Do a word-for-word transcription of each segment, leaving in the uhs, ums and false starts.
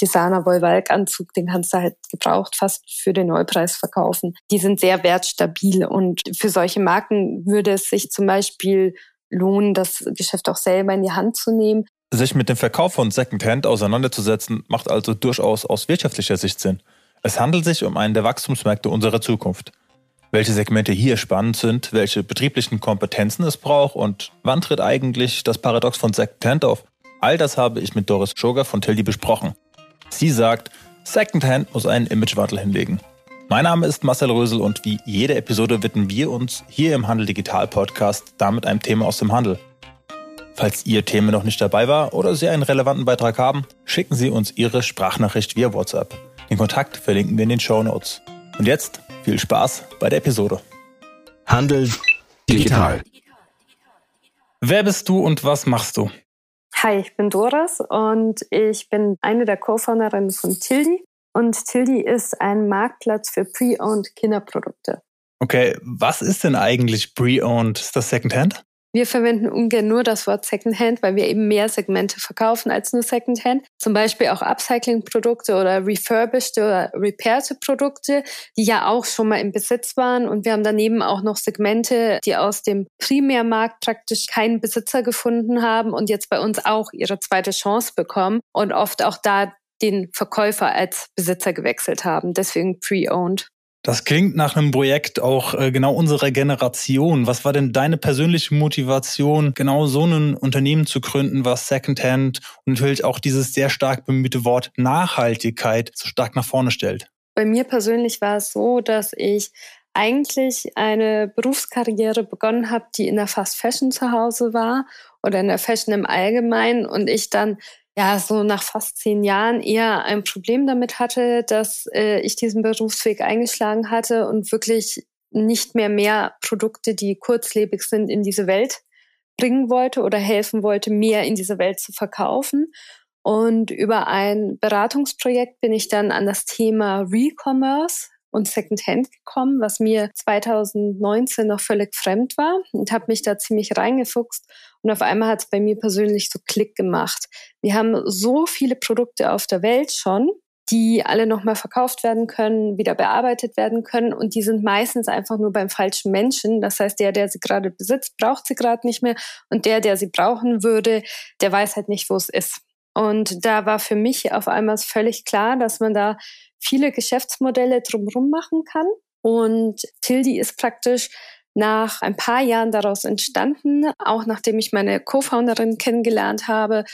Designer Wollwalk-Anzug, den kannst du halt gebraucht fast für den Neupreis verkaufen. Die sind sehr wertstabil und für solche Marken würde es sich zum Beispiel lohnen, das Geschäft auch selber in die Hand zu nehmen. Sich mit dem Verkauf von Secondhand auseinanderzusetzen, macht also durchaus aus wirtschaftlicher Sicht Sinn. Es handelt sich um einen der Wachstumsmärkte unserer Zukunft. Welche Segmente hier spannend sind, welche betrieblichen Kompetenzen es braucht und wann tritt eigentlich das Paradox von Secondhand auf? All das habe ich mit Doris Schoger von Tildi besprochen. Sie sagt, Secondhand muss einen Imagewandel hinlegen. Mein Name ist Marcel Rösel und wie jede Episode widmen wir uns hier im Handel-Digital-Podcast damit einem Thema aus dem Handel. Falls Ihr Thema noch nicht dabei war oder Sie einen relevanten Beitrag haben, schicken Sie uns Ihre Sprachnachricht via WhatsApp. Den Kontakt verlinken wir in den Shownotes. Und jetzt viel Spaß bei der Episode. Handel digital. Wer bist du und was machst du? Hi, ich bin Doris und ich bin eine der Co-Founderinnen von Tildi. Und Tildi ist ein Marktplatz für Pre-Owned Kinderprodukte. Okay, was ist denn eigentlich Pre-Owned? Ist das Secondhand? Wir verwenden ungern nur das Wort Secondhand, weil wir eben mehr Segmente verkaufen als nur Secondhand. Zum Beispiel auch Upcycling-Produkte oder refurbished oder repairte Produkte, die ja auch schon mal im Besitz waren. Und wir haben daneben auch noch Segmente, die aus dem Primärmarkt praktisch keinen Besitzer gefunden haben und jetzt bei uns auch ihre zweite Chance bekommen und oft auch da den Verkäufer als Besitzer gewechselt haben. Deswegen pre-owned. Das klingt nach einem Projekt auch genau unserer Generation. Was war denn deine persönliche Motivation, genau so ein Unternehmen zu gründen, was Secondhand und natürlich auch dieses sehr stark bemühte Wort Nachhaltigkeit so stark nach vorne stellt? Bei mir persönlich war es so, dass ich eigentlich eine Berufskarriere begonnen habe, die in der Fast Fashion zu Hause war oder in der Fashion im Allgemeinen und ich dann ja, so nach fast zehn Jahren eher ein Problem damit hatte, dass äh, ich diesen Berufsweg eingeschlagen hatte und wirklich nicht mehr mehr Produkte, die kurzlebig sind, in diese Welt bringen wollte oder helfen wollte, mehr in diese Welt zu verkaufen. Und über ein Beratungsprojekt bin ich dann an das Thema Recommerce und Secondhand gekommen, was mir zweitausendneunzehn noch völlig fremd war und habe mich da ziemlich reingefuchst. Und auf einmal hat es bei mir persönlich so Klick gemacht. Wir haben so viele Produkte auf der Welt schon, die alle nochmal verkauft werden können, wieder bearbeitet werden können. Und die sind meistens einfach nur beim falschen Menschen. Das heißt, der, der sie gerade besitzt, braucht sie gerade nicht mehr. Und der, der sie brauchen würde, der weiß halt nicht, wo es ist. Und da war für mich auf einmal völlig klar, dass man da viele Geschäftsmodelle drumherum machen kann. Und Tildi ist praktisch nach ein paar Jahren daraus entstanden, auch nachdem ich meine Co-Founderin kennengelernt habe,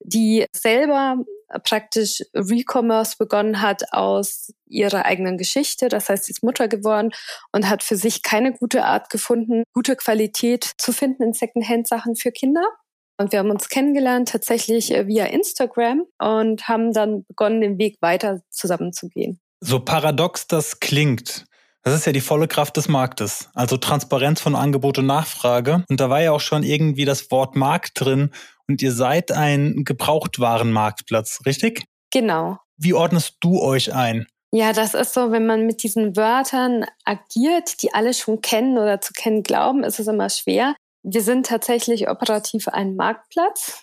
die selber praktisch Recommerce begonnen hat aus ihrer eigenen Geschichte. Das heißt, sie ist Mutter geworden und hat für sich keine gute Art gefunden, gute Qualität zu finden in Secondhand-Sachen für Kinder. Und wir haben uns kennengelernt tatsächlich via Instagram und haben dann begonnen, den Weg weiter zusammenzugehen. So paradox das klingt. Das ist ja die volle Kraft des Marktes, also Transparenz von Angebot und Nachfrage. Und da war ja auch schon irgendwie das Wort Markt drin und ihr seid ein Gebrauchtwarenmarktplatz, richtig? Genau. Wie ordnest du euch ein? Ja, das ist so, wenn man mit diesen Wörtern agiert, die alle schon kennen oder zu kennen glauben, ist es immer schwer. Wir sind tatsächlich operativ ein Marktplatz.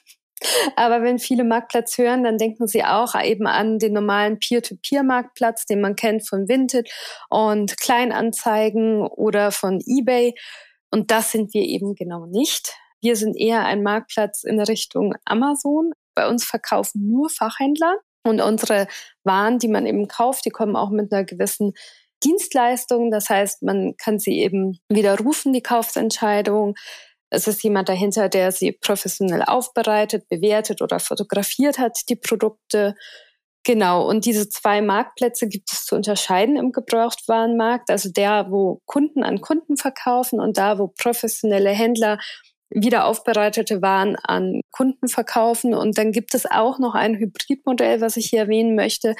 Aber wenn viele Marktplatz hören, dann denken sie auch eben an den normalen Peer-to-Peer-Marktplatz, den man kennt von Vinted und Kleinanzeigen oder von Ebay. Und das sind wir eben genau nicht. Wir sind eher ein Marktplatz in Richtung Amazon. Bei uns verkaufen nur Fachhändler. Und unsere Waren, die man eben kauft, die kommen auch mit einer gewissen Dienstleistung. Das heißt, man kann sie eben widerrufen, die Kaufentscheidung. Es ist jemand dahinter, der sie professionell aufbereitet, bewertet oder fotografiert hat, die Produkte. Genau, und diese zwei Marktplätze gibt es zu unterscheiden im Gebrauchtwarenmarkt. Also der, wo Kunden an Kunden verkaufen und da, wo professionelle Händler wieder aufbereitete Waren an Kunden verkaufen. Und dann gibt es auch noch ein Hybridmodell, was ich hier erwähnen möchte.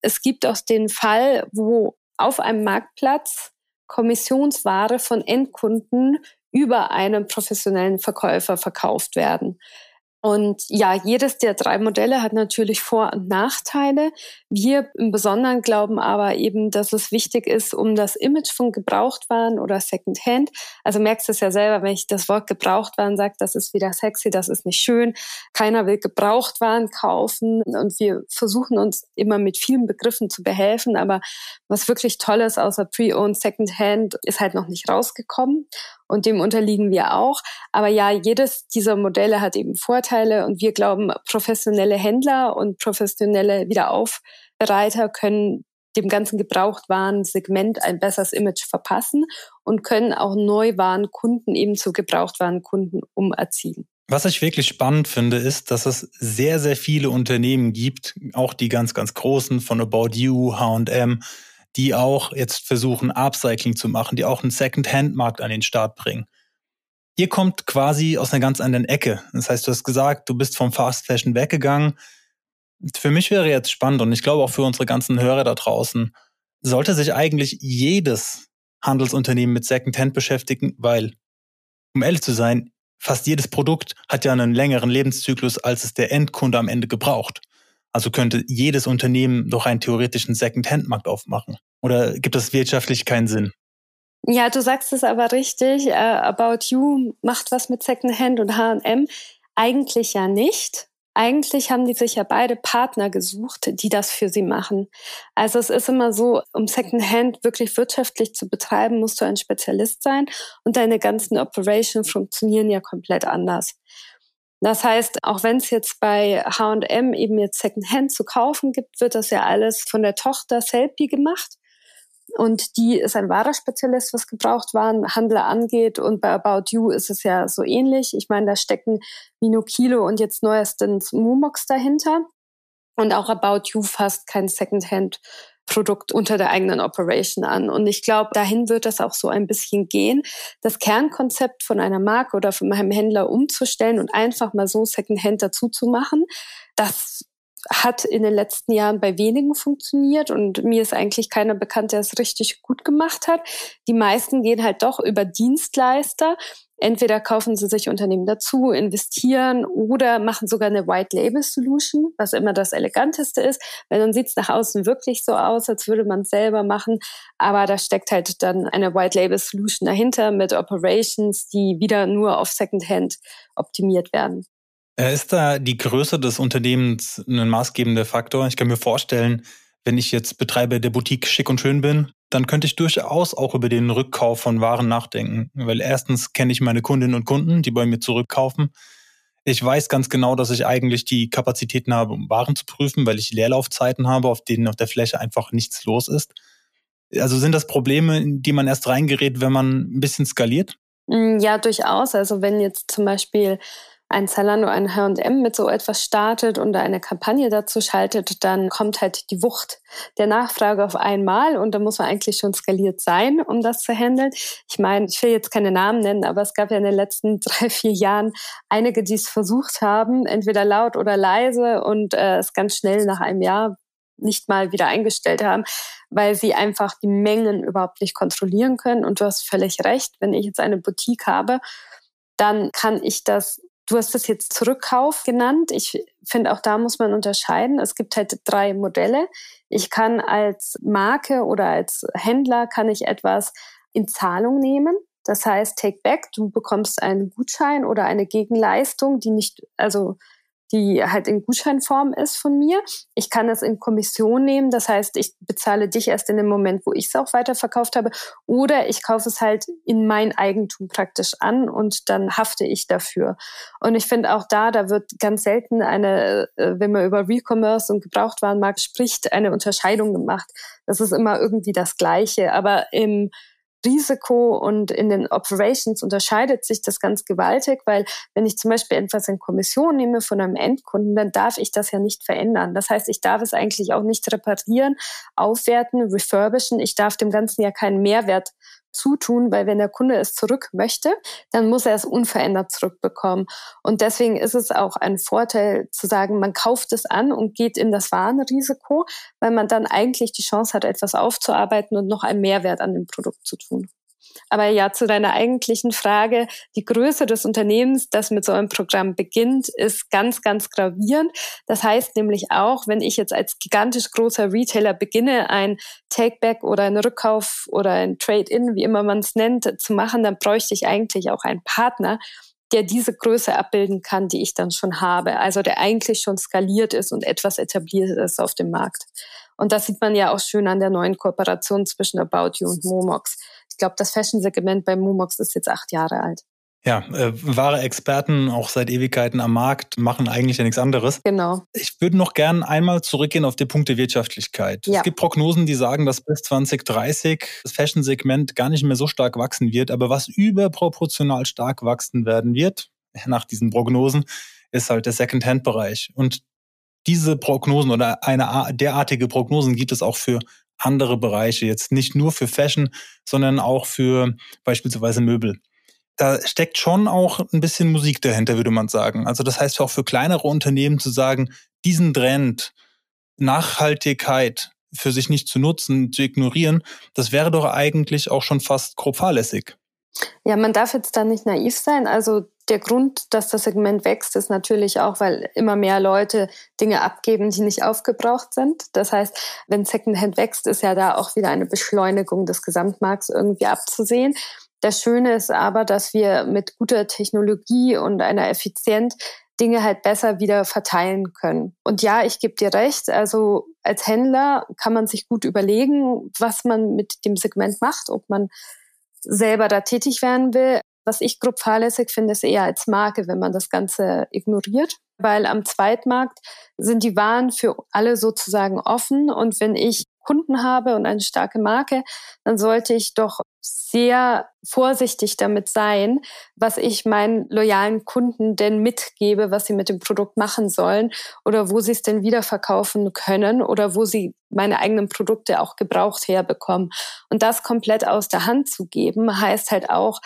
Es gibt auch den Fall, wo auf einem Marktplatz Kommissionsware von Endkunden über einen professionellen Verkäufer verkauft werden. Und ja, jedes der drei Modelle hat natürlich Vor- und Nachteile. Wir im Besonderen glauben aber eben, dass es wichtig ist, um das Image von Gebrauchtwaren oder Secondhand, also merkst du es ja selber, wenn ich das Wort Gebrauchtwaren sage, das ist wieder sexy, das ist nicht schön, keiner will Gebrauchtwaren kaufen und wir versuchen uns immer mit vielen Begriffen zu behelfen, aber was wirklich Tolles außer Pre-Owned Secondhand ist halt noch nicht rausgekommen. Und dem unterliegen wir auch. Aber ja, jedes dieser Modelle hat eben Vorteile. Und wir glauben, professionelle Händler und professionelle Wiederaufbereiter können dem ganzen Gebrauchtwaren-Segment ein besseres Image verpassen und können auch Neuwarenkunden eben zu Gebrauchtwarenkunden umerziehen. Was ich wirklich spannend finde, ist, dass es sehr, sehr viele Unternehmen gibt, auch die ganz, ganz großen von About You, H und M, die auch jetzt versuchen, Upcycling zu machen, die auch einen Second-Hand-Markt an den Start bringen. Ihr kommt quasi aus einer ganz anderen Ecke. Das heißt, du hast gesagt, du bist vom Fast Fashion weggegangen. Für mich wäre jetzt spannend und ich glaube auch für unsere ganzen Hörer da draußen, sollte sich eigentlich jedes Handelsunternehmen mit Second-Hand beschäftigen, weil, um ehrlich zu sein, fast jedes Produkt hat ja einen längeren Lebenszyklus, als es der Endkunde am Ende gebraucht. Also könnte jedes Unternehmen doch einen theoretischen Second-Hand-Markt aufmachen? Oder gibt es wirtschaftlich keinen Sinn? Ja, du sagst es aber richtig. Uh, About You macht was mit Second-Hand und H und M. Eigentlich ja nicht. Eigentlich haben die sich ja beide Partner gesucht, die das für sie machen. Also es ist immer so, um Second-Hand wirklich wirtschaftlich zu betreiben, musst du ein Spezialist sein. Und deine ganzen Operations funktionieren ja komplett anders. Das heißt, auch wenn es jetzt bei H und M eben jetzt Secondhand zu kaufen gibt, wird das ja alles von der Tochter Selpi gemacht. Und die ist ein wahrer Spezialist, was Gebrauchtwarenhandel angeht. Und bei About You ist es ja so ähnlich. Ich meine, da stecken Vinokilo und jetzt neuestens Momox dahinter. Und auch About You fasst kein Secondhand-Produkt unter der eigenen Operation an. Und ich glaube, dahin wird das auch so ein bisschen gehen, das Kernkonzept von einer Marke oder von einem Händler umzustellen und einfach mal so Secondhand dazu zu machen. Das hat in den letzten Jahren bei wenigen funktioniert und mir ist eigentlich keiner bekannt, der es richtig gut gemacht hat. Die meisten gehen halt doch über Dienstleister. Entweder kaufen sie sich Unternehmen dazu, investieren oder machen sogar eine White-Label-Solution, was immer das Eleganteste ist, weil dann sieht es nach außen wirklich so aus, als würde man es selber machen, aber da steckt halt dann eine White-Label-Solution dahinter mit Operations, die wieder nur auf Secondhand optimiert werden. Ist da die Größe des Unternehmens ein maßgebender Faktor? Ich kann mir vorstellen, wenn ich jetzt Betreiber der Boutique Schick und Schön bin, dann könnte ich durchaus auch über den Rückkauf von Waren nachdenken. Weil erstens kenne ich meine Kundinnen und Kunden, die bei mir zurückkaufen. Ich weiß ganz genau, dass ich eigentlich die Kapazitäten habe, um Waren zu prüfen, weil ich Leerlaufzeiten habe, auf denen auf der Fläche einfach nichts los ist. Also sind das Probleme, in die man erst reingerät, wenn man ein bisschen skaliert? Ja, durchaus. Also wenn jetzt zum Beispiel ein Zalando, ein H und M mit so etwas startet und eine Kampagne dazu schaltet, dann kommt halt die Wucht der Nachfrage auf einmal und da muss man eigentlich schon skaliert sein, um das zu handeln. Ich meine, ich will jetzt keine Namen nennen, aber es gab ja in den letzten drei, vier Jahren einige, die es versucht haben, entweder laut oder leise und äh, es ganz schnell nach einem Jahr nicht mal wieder eingestellt haben, weil sie einfach die Mengen überhaupt nicht kontrollieren können. Und du hast völlig recht, wenn ich jetzt eine Boutique habe, dann kann ich das. Du hast das jetzt Zurückkauf genannt. Ich finde, auch da muss man unterscheiden. Es gibt halt drei Modelle. Ich kann als Marke oder als Händler kann ich etwas in Zahlung nehmen. Das heißt, Take Back, du bekommst einen Gutschein oder eine Gegenleistung, die nicht, also die halt in Gutscheinform ist von mir. Ich kann das in Kommission nehmen. Das heißt, ich bezahle dich erst in dem Moment, wo ich es auch weiterverkauft habe. Oder ich kaufe es halt in mein Eigentum praktisch an und dann hafte ich dafür. Und ich finde auch da, da wird ganz selten eine, wenn man über Recommerce und Gebrauchtwarenmarkt spricht, eine Unterscheidung gemacht. Das ist immer irgendwie das Gleiche. Aber im Risiko und in den Operations unterscheidet sich das ganz gewaltig, weil wenn ich zum Beispiel etwas in Kommission nehme von einem Endkunden, dann darf ich das ja nicht verändern. Das heißt, ich darf es eigentlich auch nicht reparieren, aufwerten, refurbischen. Ich darf dem Ganzen ja keinen Mehrwert zutun, weil wenn der Kunde es zurück möchte, dann muss er es unverändert zurückbekommen. Und deswegen ist es auch ein Vorteil zu sagen, man kauft es an und geht in das Warenrisiko, weil man dann eigentlich die Chance hat, etwas aufzuarbeiten und noch einen Mehrwert an dem Produkt zu tun. Aber ja, zu deiner eigentlichen Frage, die Größe des Unternehmens, das mit so einem Programm beginnt, ist ganz, ganz gravierend. Das heißt nämlich auch, wenn ich jetzt als gigantisch großer Retailer beginne, ein Takeback oder einen Rückkauf oder ein Trade-in, wie immer man es nennt, zu machen, dann bräuchte ich eigentlich auch einen Partner, der diese Größe abbilden kann, die ich dann schon habe. Also der eigentlich schon skaliert ist und etwas etabliert ist auf dem Markt. Und das sieht man ja auch schön an der neuen Kooperation zwischen About You und Momox. Ich glaube, das Fashion-Segment bei Momox ist jetzt acht Jahre alt. Ja, äh, wahre Experten, auch seit Ewigkeiten am Markt, machen eigentlich ja nichts anderes. Genau. Ich würde noch gern einmal zurückgehen auf die Punkte Wirtschaftlichkeit. Ja. Es gibt Prognosen, die sagen, dass bis zwanzig dreißig das Fashion-Segment gar nicht mehr so stark wachsen wird. Aber was überproportional stark wachsen werden wird, nach diesen Prognosen, ist halt der Second-Hand-Bereich. Und diese Prognosen oder eine derartige Prognosen gibt es auch für andere Bereiche. Jetzt nicht nur für Fashion, sondern auch für beispielsweise Möbel. Da steckt schon auch ein bisschen Musik dahinter, würde man sagen. Also das heißt auch für kleinere Unternehmen zu sagen, diesen Trend, Nachhaltigkeit für sich nicht zu nutzen, zu ignorieren, das wäre doch eigentlich auch schon fast grob fahrlässig. Ja, man darf jetzt da nicht naiv sein. Also der Grund, dass das Segment wächst, ist natürlich auch, weil immer mehr Leute Dinge abgeben, die nicht aufgebraucht sind. Das heißt, wenn Secondhand wächst, ist ja da auch wieder eine Beschleunigung des Gesamtmarkts irgendwie abzusehen. Das Schöne ist aber, dass wir mit guter Technologie und einer Effizienz Dinge halt besser wieder verteilen können. Und ja, ich gebe dir recht, also als Händler kann man sich gut überlegen, was man mit dem Segment macht, ob man selber da tätig werden will. Was ich grob fahrlässig finde, ist eher als Marke, wenn man das Ganze ignoriert, weil am Zweitmarkt sind die Waren für alle sozusagen offen. Und wenn ich Kunden habe und eine starke Marke, dann sollte ich doch sehr vorsichtig damit sein, was ich meinen loyalen Kunden denn mitgebe, was sie mit dem Produkt machen sollen oder wo sie es denn wiederverkaufen können oder wo sie meine eigenen Produkte auch gebraucht herbekommen. Und das komplett aus der Hand zu geben, heißt halt auch,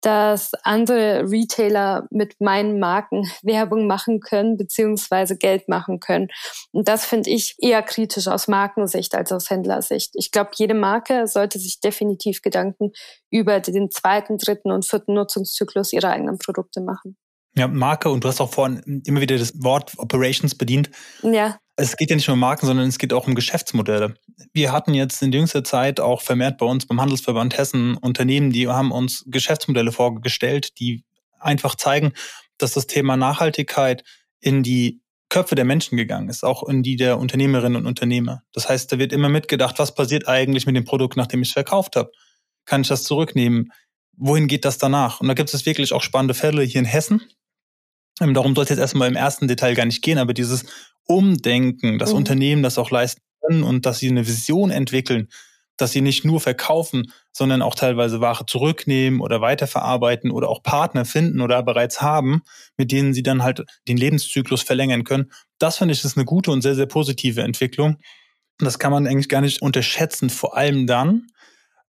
dass andere Retailer mit meinen Marken Werbung machen können beziehungsweise Geld machen können. Und das finde ich eher kritisch aus Markensicht als aus Händlersicht. Ich glaube, jede Marke sollte sich definitiv Gedanken über den zweiten, dritten und vierten Nutzungszyklus ihrer eigenen Produkte machen. Ja, Marke, und du hast auch vorhin immer wieder das Wort Operations bedient. Ja. Es geht ja nicht nur um Marken, sondern es geht auch um Geschäftsmodelle. Wir hatten jetzt in jüngster Zeit auch vermehrt bei uns beim Handelsverband Hessen Unternehmen, die haben uns Geschäftsmodelle vorgestellt, die einfach zeigen, dass das Thema Nachhaltigkeit in die Köpfe der Menschen gegangen ist, auch in die der Unternehmerinnen und Unternehmer. Das heißt, da wird immer mitgedacht, was passiert eigentlich mit dem Produkt, nachdem ich es verkauft habe? Kann ich das zurücknehmen? Wohin geht das danach? Und da gibt es wirklich auch spannende Fälle hier in Hessen. Darum sollte es jetzt erstmal im ersten Detail gar nicht gehen, aber dieses Umdenken, dass mhm. Unternehmen das auch leisten können und dass sie eine Vision entwickeln, dass sie nicht nur verkaufen, sondern auch teilweise Ware zurücknehmen oder weiterverarbeiten oder auch Partner finden oder bereits haben, mit denen sie dann halt den Lebenszyklus verlängern können. Das finde ich ist eine gute und sehr, sehr positive Entwicklung. Und das kann man eigentlich gar nicht unterschätzen, vor allem dann,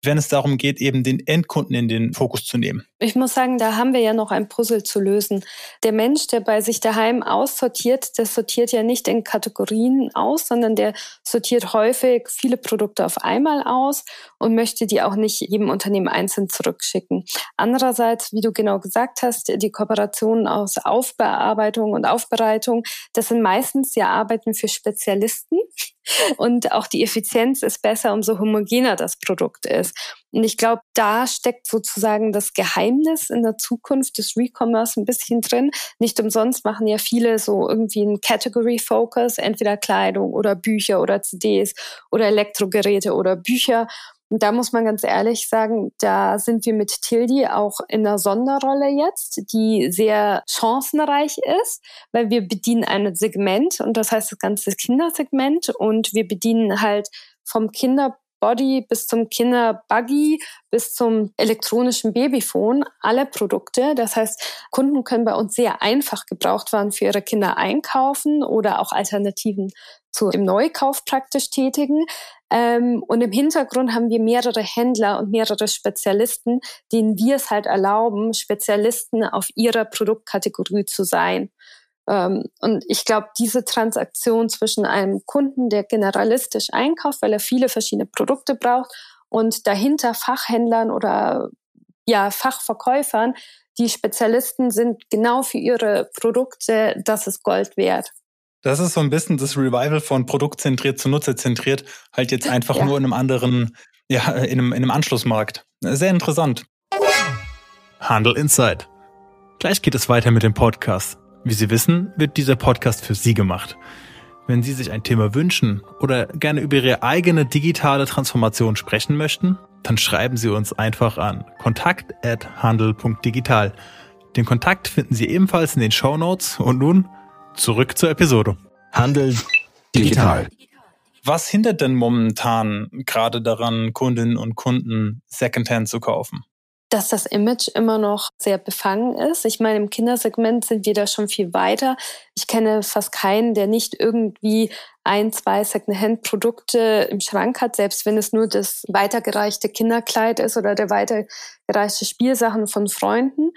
wenn es darum geht, eben den Endkunden in den Fokus zu nehmen. Ich muss sagen, da haben wir ja noch ein Puzzle zu lösen. Der Mensch, der bei sich daheim aussortiert, der sortiert ja nicht in Kategorien aus, sondern der sortiert häufig viele Produkte auf einmal aus und möchte die auch nicht jedem Unternehmen einzeln zurückschicken. Andererseits, wie du genau gesagt hast, die Kooperationen aus Aufbearbeitung und Aufbereitung, das sind meistens ja Arbeiten für Spezialisten. Und auch die Effizienz ist besser, umso homogener das Produkt ist. Und ich glaube, da steckt sozusagen das Geheimnis in der Zukunft des Recommerce ein bisschen drin. Nicht umsonst machen ja viele so irgendwie einen Category-Focus, entweder Kleidung oder Bücher oder C Ds oder Elektrogeräte oder Bücher. Und da muss man ganz ehrlich sagen, da sind wir mit Tildi auch in einer Sonderrolle jetzt, die sehr chancenreich ist, weil wir bedienen ein Segment und das heißt das ganze Kindersegment und wir bedienen halt vom Kinderbody bis zum Kinderbuggy bis zum elektronischen Babyphone alle Produkte. Das heißt, Kunden können bei uns sehr einfach Gebrauchtwaren für ihre Kinder einkaufen oder auch Alternativen zu dem Neukauf praktisch tätigen. Ähm, und im Hintergrund haben wir mehrere Händler und mehrere Spezialisten, denen wir es halt erlauben, Spezialisten auf ihrer Produktkategorie zu sein. Ähm, und ich glaube, diese Transaktion zwischen einem Kunden, der generalistisch einkauft, weil er viele verschiedene Produkte braucht, und dahinter Fachhändlern oder ja Fachverkäufern, die Spezialisten sind genau für ihre Produkte, das ist Gold wert. Das ist so ein bisschen das Revival von produktzentriert zu nutzerzentriert, halt jetzt einfach ja. nur in einem anderen, ja, in einem, in einem Anschlussmarkt. Sehr interessant. Handel Insight. Gleich geht es weiter mit dem Podcast. Wie Sie wissen, wird dieser Podcast für Sie gemacht. Wenn Sie sich ein Thema wünschen oder gerne über Ihre eigene digitale Transformation sprechen möchten, dann schreiben Sie uns einfach an kontakt at handel punkt digital. Den Kontakt finden Sie ebenfalls in den Shownotes. Und nun zurück zur Episode. Handel digital. Was hindert denn momentan gerade daran, Kundinnen und Kunden Secondhand zu kaufen? Dass das Image immer noch sehr befangen ist. Ich meine, im Kindersegment sind wir da schon viel weiter. Ich kenne fast keinen, der nicht irgendwie ein, zwei Secondhand-Produkte im Schrank hat, selbst wenn es nur das weitergereichte Kinderkleid ist oder der weitergereichte Spielsachen von Freunden.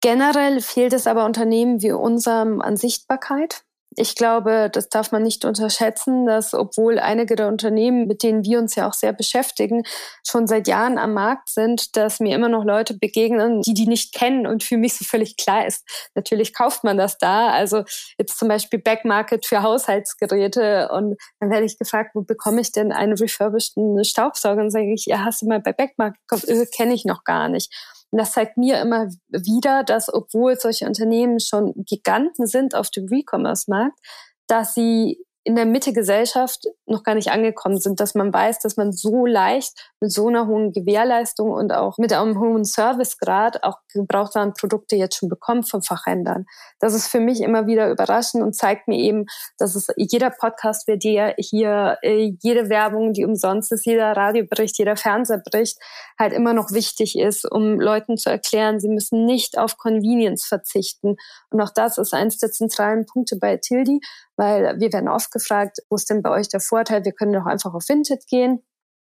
Generell fehlt es aber Unternehmen wie unserem an Sichtbarkeit. Ich glaube, das darf man nicht unterschätzen, dass obwohl einige der Unternehmen, mit denen wir uns ja auch sehr beschäftigen, schon seit Jahren am Markt sind, dass mir immer noch Leute begegnen, die die nicht kennen und für mich so völlig klar ist. Natürlich kauft man das da, also jetzt zum Beispiel Backmarket für Haushaltsgeräte und dann werde ich gefragt, wo bekomme ich denn einen refurbisheden Staubsauger? Und dann sage ich, ja, hast du mal bei Backmarket gekauft? Öh, kenne ich noch gar nicht. Und das zeigt mir immer wieder, dass obwohl solche Unternehmen schon Giganten sind auf dem E-Commerce-Markt, dass sie in der Mitte Gesellschaft noch gar nicht angekommen sind, dass man weiß, dass man so leicht mit so einer hohen Gewährleistung und auch mit einem hohen Servicegrad auch Gebrauchtwarenprodukte jetzt schon bekommt von Fachhändlern. Das ist für mich immer wieder überraschend und zeigt mir eben, dass es jeder Podcast, wird hier, hier jede Werbung, die umsonst ist, jeder Radiobericht, jeder Fernsehbericht halt immer noch wichtig ist, um Leuten zu erklären, sie müssen nicht auf Convenience verzichten. Und auch das ist eines der zentralen Punkte bei Tildi, weil wir werden oft gefragt, wo ist denn bei euch der Vorteil? Wir können doch einfach auf Vinted gehen.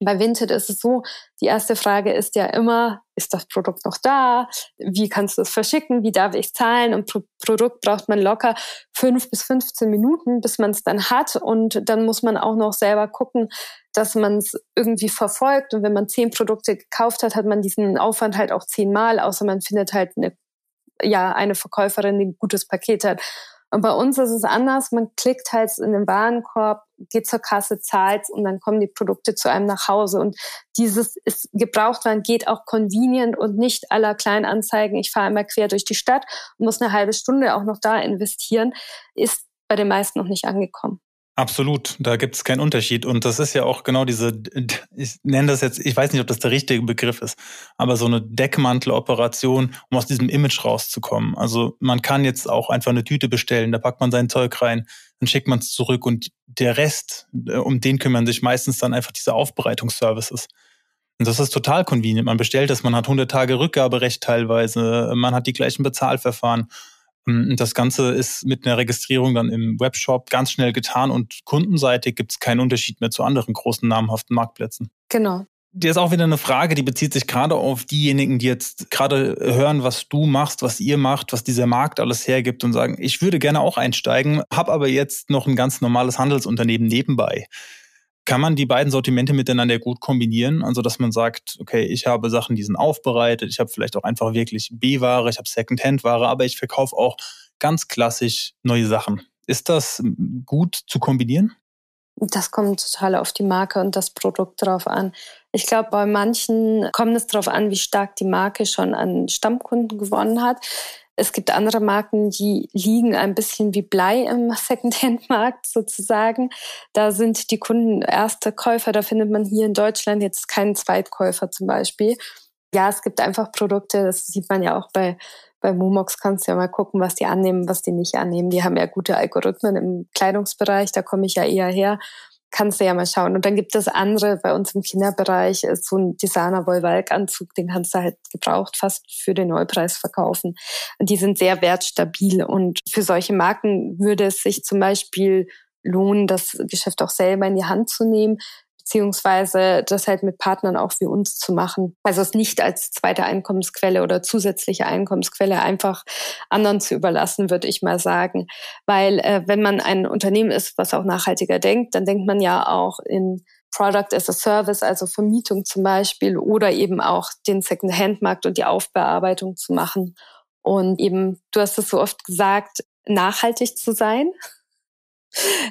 Bei Vinted ist es so, die erste Frage ist ja immer, ist das Produkt noch da? Wie kannst du es verschicken? Wie darf ich zahlen? Und pro Produkt braucht man locker fünf bis fünfzehn Minuten, bis man es dann hat. Und dann muss man auch noch selber gucken, dass man es irgendwie verfolgt. Und wenn man zehn Produkte gekauft hat, hat man diesen Aufwand halt auch zehnmal, außer man findet halt eine, ja, eine Verkäuferin, die ein gutes Paket hat. Und bei uns ist es anders, man klickt halt in den Warenkorb, geht zur Kasse, zahlt und dann kommen die Produkte zu einem nach Hause. Und dieses ist Gebrauchtwaren geht auch convenient und nicht à la Kleinanzeigen. Ich fahre immer quer durch die Stadt und muss eine halbe Stunde auch noch da investieren, ist bei den meisten noch nicht angekommen. Absolut, da gibt es keinen Unterschied. Und das ist ja auch genau diese, ich nenne das jetzt, ich weiß nicht, ob das der richtige Begriff ist, aber so eine Deckmanteloperation, um aus diesem Image rauszukommen. Also man kann jetzt auch einfach eine Tüte bestellen, da packt man sein Zeug rein, dann schickt man es zurück und der Rest, um den kümmern sich meistens dann einfach diese Aufbereitungsservices. Und das ist total convenient. Man bestellt das, man hat hundert Tage Rückgaberecht teilweise, man hat die gleichen Bezahlverfahren. Das Ganze ist mit einer Registrierung dann im Webshop ganz schnell getan und kundenseitig gibt es keinen Unterschied mehr zu anderen großen namhaften Marktplätzen. Genau. Dir ist auch wieder eine Frage, die bezieht sich gerade auf diejenigen, die jetzt gerade hören, was du machst, was ihr macht, was dieser Markt alles hergibt und sagen, ich würde gerne auch einsteigen, habe aber jetzt noch ein ganz normales Handelsunternehmen nebenbei. Kann man die beiden Sortimente miteinander gut kombinieren? Also dass man sagt, okay, ich habe Sachen, die sind aufbereitet, ich habe vielleicht auch einfach wirklich B-Ware, ich habe Second-Hand-Ware, aber ich verkaufe auch ganz klassisch neue Sachen. Ist das gut zu kombinieren? Das kommt total auf die Marke und das Produkt drauf an. Ich glaube, bei manchen kommt es drauf an, wie stark die Marke schon an Stammkunden gewonnen hat. Es gibt andere Marken, die liegen ein bisschen wie Blei im Secondhand-Markt sozusagen. Da sind die Kunden erste Käufer, da findet man hier in Deutschland jetzt keinen Zweitkäufer zum Beispiel. Ja, es gibt einfach Produkte, das sieht man ja auch bei, bei Momox, kannst du ja mal gucken, was die annehmen, was die nicht annehmen. Die haben ja gute Algorithmen im Kleidungsbereich, da komme ich ja eher her. Kannst du ja mal schauen. Und dann gibt es andere, bei uns im Kinderbereich ist so ein Designer-Wollwalk-Anzug, den kannst du halt gebraucht fast für den Neupreis verkaufen. Und die sind sehr wertstabil und für solche Marken würde es sich zum Beispiel lohnen, das Geschäft auch selber in die Hand zu nehmen, beziehungsweise das halt mit Partnern auch wie uns zu machen. Also es nicht als zweite Einkommensquelle oder zusätzliche Einkommensquelle einfach anderen zu überlassen, würde ich mal sagen. Weil äh, wenn man ein Unternehmen ist, was auch nachhaltiger denkt, dann denkt man ja auch in Product as a Service, also Vermietung zum Beispiel, oder eben auch den Second-Hand-Markt und die Aufbearbeitung zu machen. Und eben, du hast es so oft gesagt, nachhaltig zu sein.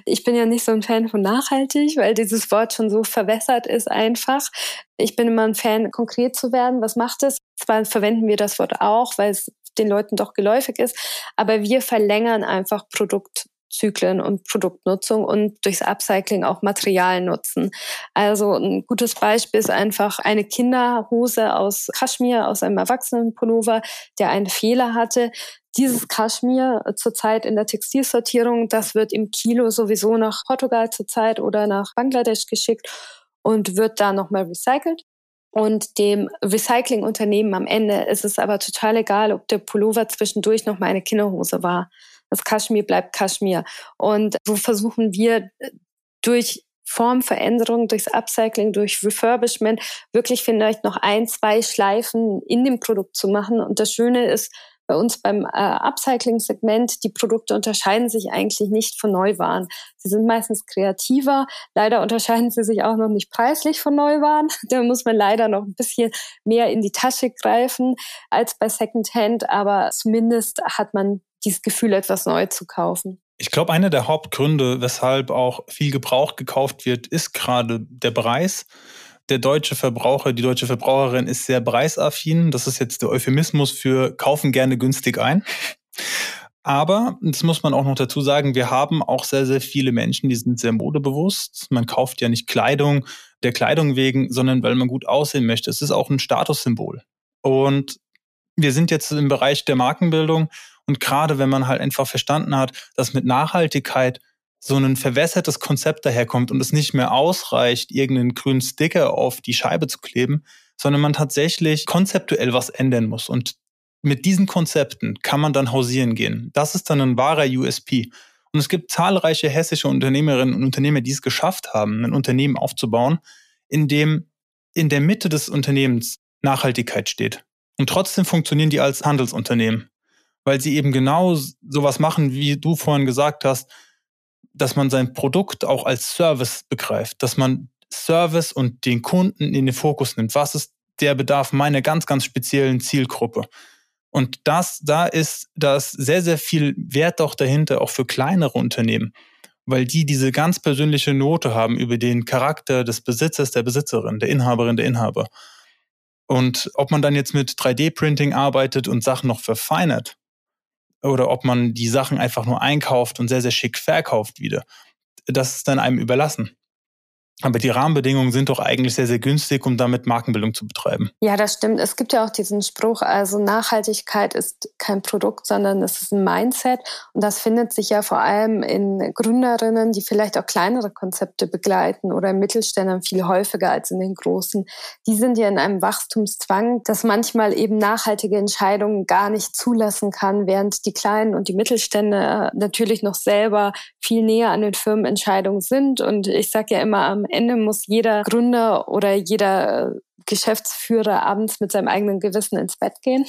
Ich bin ja nicht so ein Fan von nachhaltig, weil dieses Wort schon so verwässert ist einfach. Ich bin immer ein Fan, konkret zu werden. Was macht es? Zwar verwenden wir das Wort auch, weil es den Leuten doch geläufig ist, aber wir verlängern einfach Produktzyklen und Produktnutzung und durchs Upcycling auch Material nutzen. Also ein gutes Beispiel ist einfach eine Kinderhose aus Kaschmir, aus einem Erwachsenenpullover, der einen Fehler hatte. Dieses Kaschmir zurzeit in der Textilsortierung, das wird im Kilo sowieso nach Portugal zurzeit oder nach Bangladesch geschickt und wird da nochmal recycelt. Und dem Recyclingunternehmen am Ende ist es aber total egal, ob der Pullover zwischendurch nochmal eine Kinderhose war. Das Kaschmir bleibt Kaschmir. Und so versuchen wir durch Formveränderung, durchs Upcycling, durch Refurbishment wirklich vielleicht noch ein, zwei Schleifen in dem Produkt zu machen. Und das Schöne ist, bei uns beim äh, Upcycling-Segment, die Produkte unterscheiden sich eigentlich nicht von Neuwaren. Sie sind meistens kreativer. Leider unterscheiden sie sich auch noch nicht preislich von Neuwaren. Da muss man leider noch ein bisschen mehr in die Tasche greifen als bei Secondhand. Aber zumindest hat man dieses Gefühl, etwas neu zu kaufen. Ich glaube, einer der Hauptgründe, weshalb auch viel gebraucht gekauft wird, ist gerade der Preis. Der deutsche Verbraucher, die deutsche Verbraucherin ist sehr preisaffin. Das ist jetzt der Euphemismus für kaufen gerne günstig ein. Aber, das muss man auch noch dazu sagen, wir haben auch sehr, sehr viele Menschen, die sind sehr modebewusst. Man kauft ja nicht Kleidung der Kleidung wegen, sondern weil man gut aussehen möchte. Es ist auch ein Statussymbol. Und wir sind jetzt im Bereich der Markenbildung. Und gerade wenn man halt einfach verstanden hat, dass mit Nachhaltigkeit so ein verwässertes Konzept daherkommt und es nicht mehr ausreicht, irgendeinen grünen Sticker auf die Scheibe zu kleben, sondern man tatsächlich konzeptuell was ändern muss. Und mit diesen Konzepten kann man dann hausieren gehen. Das ist dann ein wahrer U S P. Und es gibt zahlreiche hessische Unternehmerinnen und Unternehmer, die es geschafft haben, ein Unternehmen aufzubauen, in dem in der Mitte des Unternehmens Nachhaltigkeit steht. Und trotzdem funktionieren die als Handelsunternehmen, weil sie eben genau sowas machen, wie du vorhin gesagt hast, dass man sein Produkt auch als Service begreift, dass man Service und den Kunden in den Fokus nimmt. Was ist der Bedarf meiner ganz, ganz speziellen Zielgruppe? Und das, da ist, da ist sehr, sehr viel Wert auch dahinter, auch für kleinere Unternehmen, weil die diese ganz persönliche Note haben über den Charakter des Besitzers, der Besitzerin, der Inhaberin, der Inhaber. Und ob man dann jetzt mit drei D Printing arbeitet und Sachen noch verfeinert, oder ob man die Sachen einfach nur einkauft und sehr, sehr schick verkauft wieder. Das ist dann einem überlassen. Aber die Rahmenbedingungen sind doch eigentlich sehr, sehr günstig, um damit Markenbildung zu betreiben. Ja, das stimmt. Es gibt ja auch diesen Spruch, also Nachhaltigkeit ist kein Produkt, sondern es ist ein Mindset. Und das findet sich ja vor allem in Gründerinnen, die vielleicht auch kleinere Konzepte begleiten oder in Mittelständern viel häufiger als in den großen. Die sind ja in einem Wachstumszwang, das manchmal eben nachhaltige Entscheidungen gar nicht zulassen kann, während die Kleinen und die Mittelständler natürlich noch selber viel näher an den Firmenentscheidungen sind. Und ich sage ja immer, am Ende muss jeder Gründer oder jeder Geschäftsführer abends mit seinem eigenen Gewissen ins Bett gehen.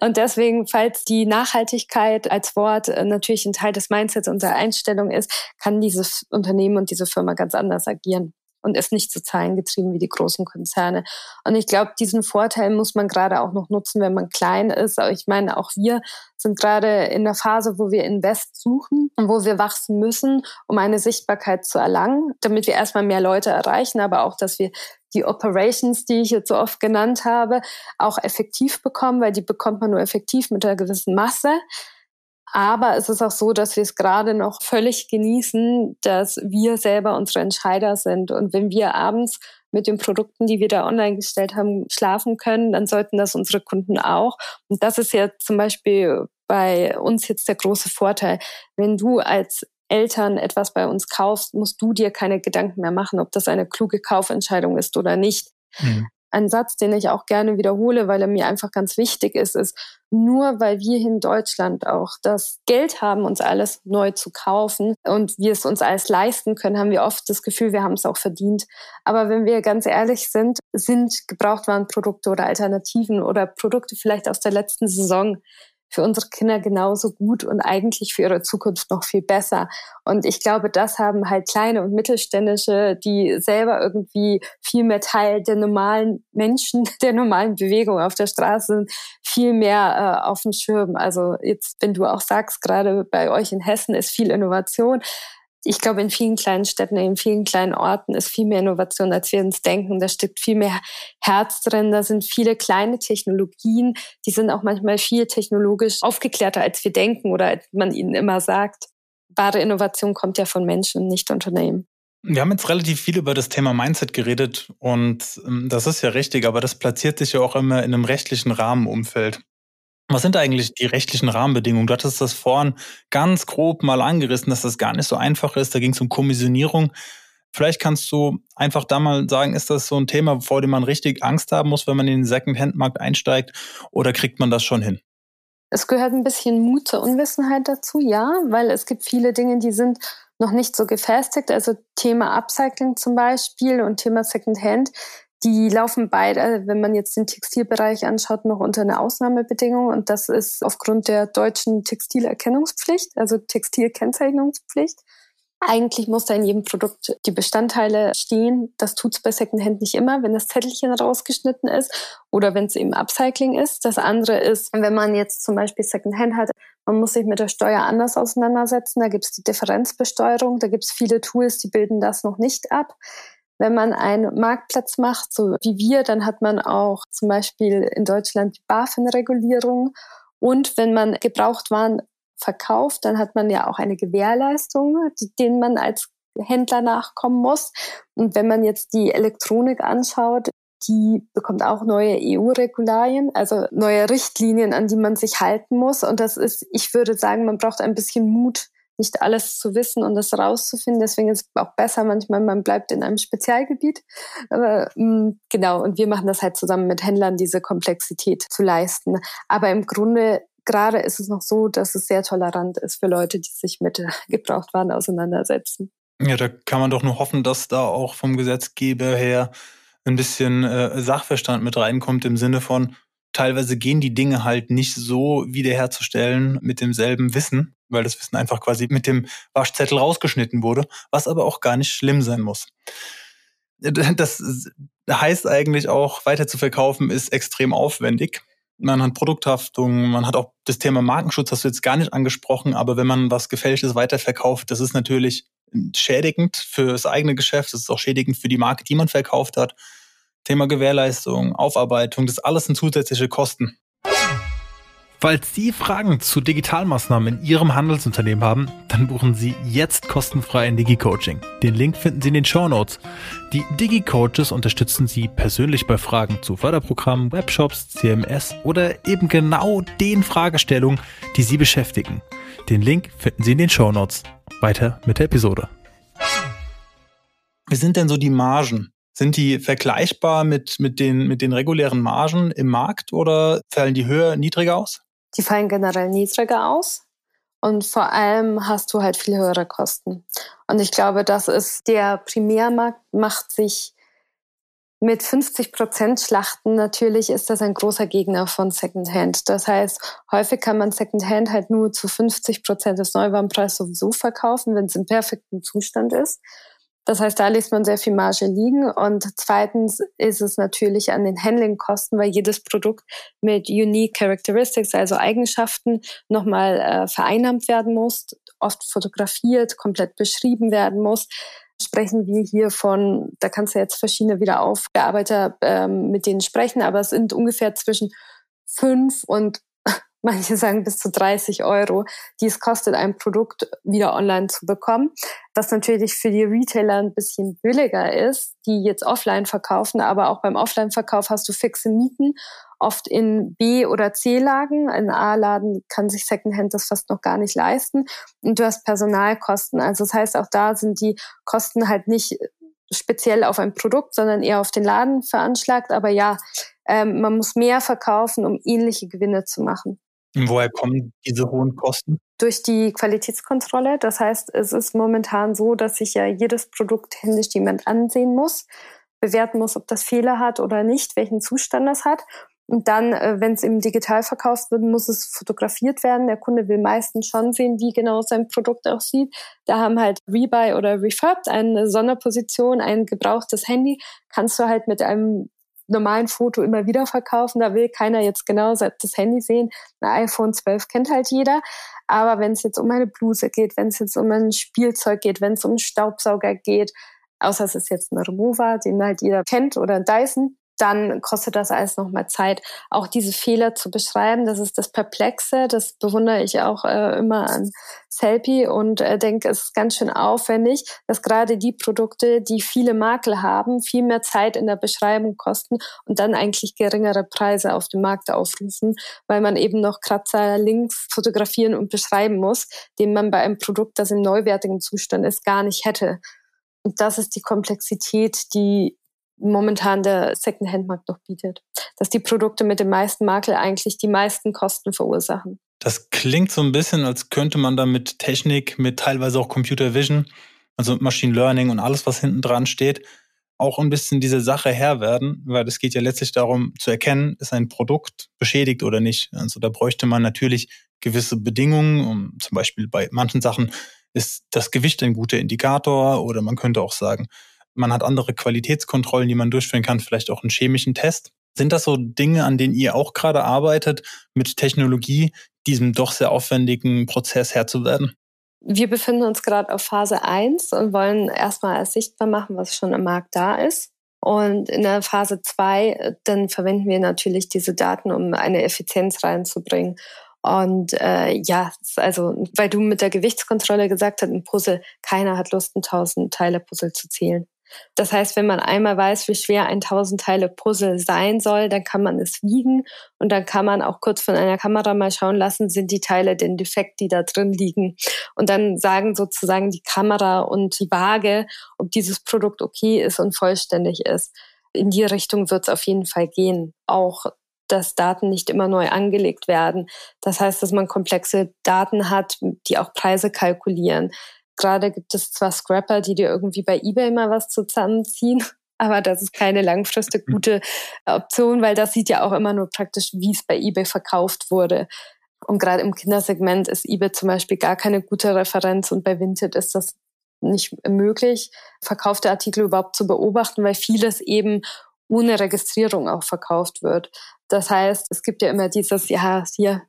Und deswegen, falls die Nachhaltigkeit als Wort natürlich ein Teil des Mindsets unserer Einstellung ist, kann dieses Unternehmen und diese Firma ganz anders agieren und ist nicht zu Zahlen getrieben wie die großen Konzerne. Und ich glaube, diesen Vorteil muss man gerade auch noch nutzen, wenn man klein ist. Aber ich meine, auch wir sind gerade in der Phase, wo wir Invest suchen und wo wir wachsen müssen, um eine Sichtbarkeit zu erlangen, damit wir erstmal mehr Leute erreichen, aber auch, dass wir die Operations, die ich jetzt so oft genannt habe, auch effektiv bekommen, weil die bekommt man nur effektiv mit einer gewissen Masse. Aber es ist auch so, dass wir es gerade noch völlig genießen, dass wir selber unsere Entscheider sind. Und wenn wir abends mit den Produkten, die wir da online gestellt haben, schlafen können, dann sollten das unsere Kunden auch. Und das ist ja zum Beispiel bei uns jetzt der große Vorteil. Wenn du als Eltern etwas bei uns kaufst, musst du dir keine Gedanken mehr machen, ob das eine kluge Kaufentscheidung ist oder nicht. Mhm. Ein Satz, den ich auch gerne wiederhole, weil er mir einfach ganz wichtig ist, ist, nur weil wir in Deutschland auch das Geld haben, uns alles neu zu kaufen und wir es uns alles leisten können, haben wir oft das Gefühl, wir haben es auch verdient. Aber wenn wir ganz ehrlich sind, sind Gebrauchtwarenprodukte oder Alternativen oder Produkte vielleicht aus der letzten Saison für unsere Kinder genauso gut und eigentlich für ihre Zukunft noch viel besser. Und ich glaube, das haben halt kleine und mittelständische, die selber irgendwie viel mehr Teil der normalen Menschen, der normalen Bewegung auf der Straße sind, viel mehr äh, auf dem Schirm. Also jetzt, wenn du auch sagst, gerade bei euch in Hessen ist viel Innovation. Ich glaube, in vielen kleinen Städten, in vielen kleinen Orten ist viel mehr Innovation, als wir uns denken. Da steckt viel mehr Herz drin. Da sind viele kleine Technologien. Die sind auch manchmal viel technologisch aufgeklärter, als wir denken oder als man ihnen immer sagt. Wahre Innovation kommt ja von Menschen, nicht Unternehmen. Wir haben jetzt relativ viel über das Thema Mindset geredet und das ist ja richtig, aber das platziert sich ja auch immer in einem rechtlichen Rahmenumfeld. Was sind eigentlich die rechtlichen Rahmenbedingungen? Du hattest das vorhin ganz grob mal angerissen, dass das gar nicht so einfach ist. Da ging es um Kommissionierung. Vielleicht kannst du einfach da mal sagen, ist das so ein Thema, vor dem man richtig Angst haben muss, wenn man in den Secondhand-Markt einsteigt, oder kriegt man das schon hin? Es gehört ein bisschen Mut zur Unwissenheit dazu, ja, weil es gibt viele Dinge, die sind noch nicht so gefestigt. Also Thema Upcycling zum Beispiel und Thema Secondhand. Die laufen beide, wenn man jetzt den Textilbereich anschaut, noch unter einer Ausnahmebedingung. Und das ist aufgrund der deutschen Textilerkennungspflicht, also Textilkennzeichnungspflicht. Eigentlich muss da in jedem Produkt die Bestandteile stehen. Das tut's bei Secondhand nicht immer, wenn das Zettelchen rausgeschnitten ist oder wenn es eben Upcycling ist. Das andere ist, wenn man jetzt zum Beispiel Secondhand hat, man muss sich mit der Steuer anders auseinandersetzen. Da gibt's die Differenzbesteuerung, da gibt's viele Tools, die bilden das noch nicht ab. Wenn man einen Marktplatz macht, so wie wir, dann hat man auch zum Beispiel in Deutschland die BaFin-Regulierung. Und wenn man Gebrauchtwaren verkauft, dann hat man ja auch eine Gewährleistung, die, denen man als Händler nachkommen muss. Und wenn man jetzt die Elektronik anschaut, die bekommt auch neue E U-Regularien, also neue Richtlinien, an die man sich halten muss. Und das ist, ich würde sagen, man braucht ein bisschen Mut, nicht alles zu wissen und das rauszufinden. Deswegen ist es auch besser manchmal, man bleibt in einem Spezialgebiet. Aber, mh, genau, und wir machen das halt zusammen mit Händlern, diese Komplexität zu leisten. Aber im Grunde, gerade ist es noch so, dass es sehr tolerant ist für Leute, die sich mit Gebrauchtwaren auseinandersetzen. Ja, da kann man doch nur hoffen, dass da auch vom Gesetzgeber her ein bisschen äh, Sachverstand mit reinkommt, im Sinne von, teilweise gehen die Dinge halt nicht so wiederherzustellen mit demselben Wissen, weil das Wissen einfach quasi mit dem Waschzettel rausgeschnitten wurde, was aber auch gar nicht schlimm sein muss. Das heißt eigentlich auch, weiter zu verkaufen ist extrem aufwendig. Man hat Produkthaftung, man hat auch das Thema Markenschutz, das hast du jetzt gar nicht angesprochen, aber wenn man was Gefälschtes weiterverkauft, das ist natürlich schädigend für das eigene Geschäft, das ist auch schädigend für die Marke, die man verkauft hat. Thema Gewährleistung, Aufarbeitung, das alles sind zusätzliche Kosten. Falls Sie Fragen zu Digitalmaßnahmen in Ihrem Handelsunternehmen haben, dann buchen Sie jetzt kostenfrei ein Digi-Coaching. Den Link finden Sie in den Shownotes. Die Digi-Coaches unterstützen Sie persönlich bei Fragen zu Förderprogrammen, Webshops, C M S oder eben genau den Fragestellungen, die Sie beschäftigen. Den Link finden Sie in den Shownotes. Weiter mit der Episode. Wie sind denn so die Margen? Sind die vergleichbar mit, mit, den, mit den regulären Margen im Markt oder fallen die höher, niedriger aus? Die fallen generell niedriger aus und vor allem hast du halt viel höhere Kosten. Und ich glaube, das ist, der Primärmarkt macht sich mit fünfzig Prozent Schlachten, natürlich ist das ein großer Gegner von Secondhand. Das heißt, häufig kann man Secondhand halt nur zu fünfzig Prozent des Neuwarenpreises sowieso verkaufen, wenn es im perfekten Zustand ist. Das heißt, da lässt man sehr viel Marge liegen. Und zweitens ist es natürlich an den Handlingkosten, weil jedes Produkt mit Unique Characteristics, also Eigenschaften, nochmal äh, vereinnahmt werden muss, oft fotografiert, komplett beschrieben werden muss. Sprechen wir hier von, da kannst du jetzt verschiedene Wiederaufbearbeiter ähm, mit denen sprechen, aber es sind ungefähr zwischen fünf und manche sagen bis zu dreißig Euro, die es kostet, ein Produkt wieder online zu bekommen. Was natürlich für die Retailer ein bisschen billiger ist, die jetzt offline verkaufen, aber auch beim Offline-Verkauf hast du fixe Mieten, oft in B- oder C-Lagen. Ein A-Laden kann sich Secondhand das fast noch gar nicht leisten. Und du hast Personalkosten. Also das heißt, auch da sind die Kosten halt nicht speziell auf ein Produkt, sondern eher auf den Laden veranschlagt. Aber ja, ähm, man muss mehr verkaufen, um ähnliche Gewinne zu machen. Woher kommen diese hohen Kosten? Durch die Qualitätskontrolle. Das heißt, es ist momentan so, dass sich ja jedes Produkt händisch jemand ansehen muss, bewerten muss, ob das Fehler hat oder nicht, welchen Zustand das hat. Und dann, wenn es eben digital verkauft wird, muss es fotografiert werden. Der Kunde will meistens schon sehen, wie genau sein Produkt auch sieht. Da haben halt Rebuy oder Refurbed eine Sonderposition, ein gebrauchtes Handy. Kannst du halt mit einem normalen Foto immer wieder verkaufen. Da will keiner jetzt genau das Handy sehen. Ein iPhone zwölf kennt halt jeder. Aber wenn es jetzt um eine Bluse geht, wenn es jetzt um ein Spielzeug geht, wenn es um einen Staubsauger geht, außer es ist jetzt ein Roomba, den halt jeder kennt, oder ein Dyson, dann kostet das alles nochmal Zeit. Auch diese Fehler zu beschreiben, das ist das Perplexe, das bewundere ich auch äh, immer an Selpi und äh, denke, es ist ganz schön aufwendig, dass gerade die Produkte, die viele Makel haben, viel mehr Zeit in der Beschreibung kosten und dann eigentlich geringere Preise auf dem Markt aufrufen, weil man eben noch Kratzer links fotografieren und beschreiben muss, den man bei einem Produkt, das im neuwertigen Zustand ist, gar nicht hätte. Und das ist die Komplexität, die momentan der Secondhand-Markt noch bietet, dass die Produkte mit dem meisten Makel eigentlich die meisten Kosten verursachen. Das klingt so ein bisschen, als könnte man da mit Technik, mit teilweise auch Computer Vision, also Machine Learning und alles, was hinten dran steht, auch ein bisschen diese Sache Herr werden, weil es geht ja letztlich darum zu erkennen, ist ein Produkt beschädigt oder nicht. Also da bräuchte man natürlich gewisse Bedingungen, um zum Beispiel bei manchen Sachen ist das Gewicht ein guter Indikator oder man könnte auch sagen, man hat andere Qualitätskontrollen, die man durchführen kann, vielleicht auch einen chemischen Test. Sind das so Dinge, an denen ihr auch gerade arbeitet, mit Technologie, diesem doch sehr aufwendigen Prozess Herr zu werden? Wir befinden uns gerade auf Phase eins und wollen erstmal erst sichtbar machen, was schon im Markt da ist. Und in der Phase zwei, dann verwenden wir natürlich diese Daten, um eine Effizienz reinzubringen. Und äh, ja, also weil du mit der Gewichtskontrolle gesagt hast, ein Puzzle, keiner hat Lust, ein tausend Teile Puzzle zu zählen. Das heißt, wenn man einmal weiß, wie schwer ein tausend Teile Puzzle sein soll, dann kann man es wiegen und dann kann man auch kurz von einer Kamera mal schauen lassen, sind die Teile denn defekt, die da drin liegen. Und dann sagen sozusagen die Kamera und die Waage, ob dieses Produkt okay ist und vollständig ist. In die Richtung wird es auf jeden Fall gehen. Auch, dass Daten nicht immer neu angelegt werden. Das heißt, dass man komplexe Daten hat, die auch Preise kalkulieren. Gerade gibt es zwar Scrapper, die dir irgendwie bei Ebay mal was zusammenziehen, aber das ist keine langfristig gute Option, weil das sieht ja auch immer nur praktisch, wie es bei Ebay verkauft wurde. Und gerade im Kindersegment ist Ebay zum Beispiel gar keine gute Referenz und bei Vinted ist das nicht möglich, verkaufte Artikel überhaupt zu beobachten, weil vieles eben ohne Registrierung auch verkauft wird. Das heißt, es gibt ja immer dieses, ja, hier,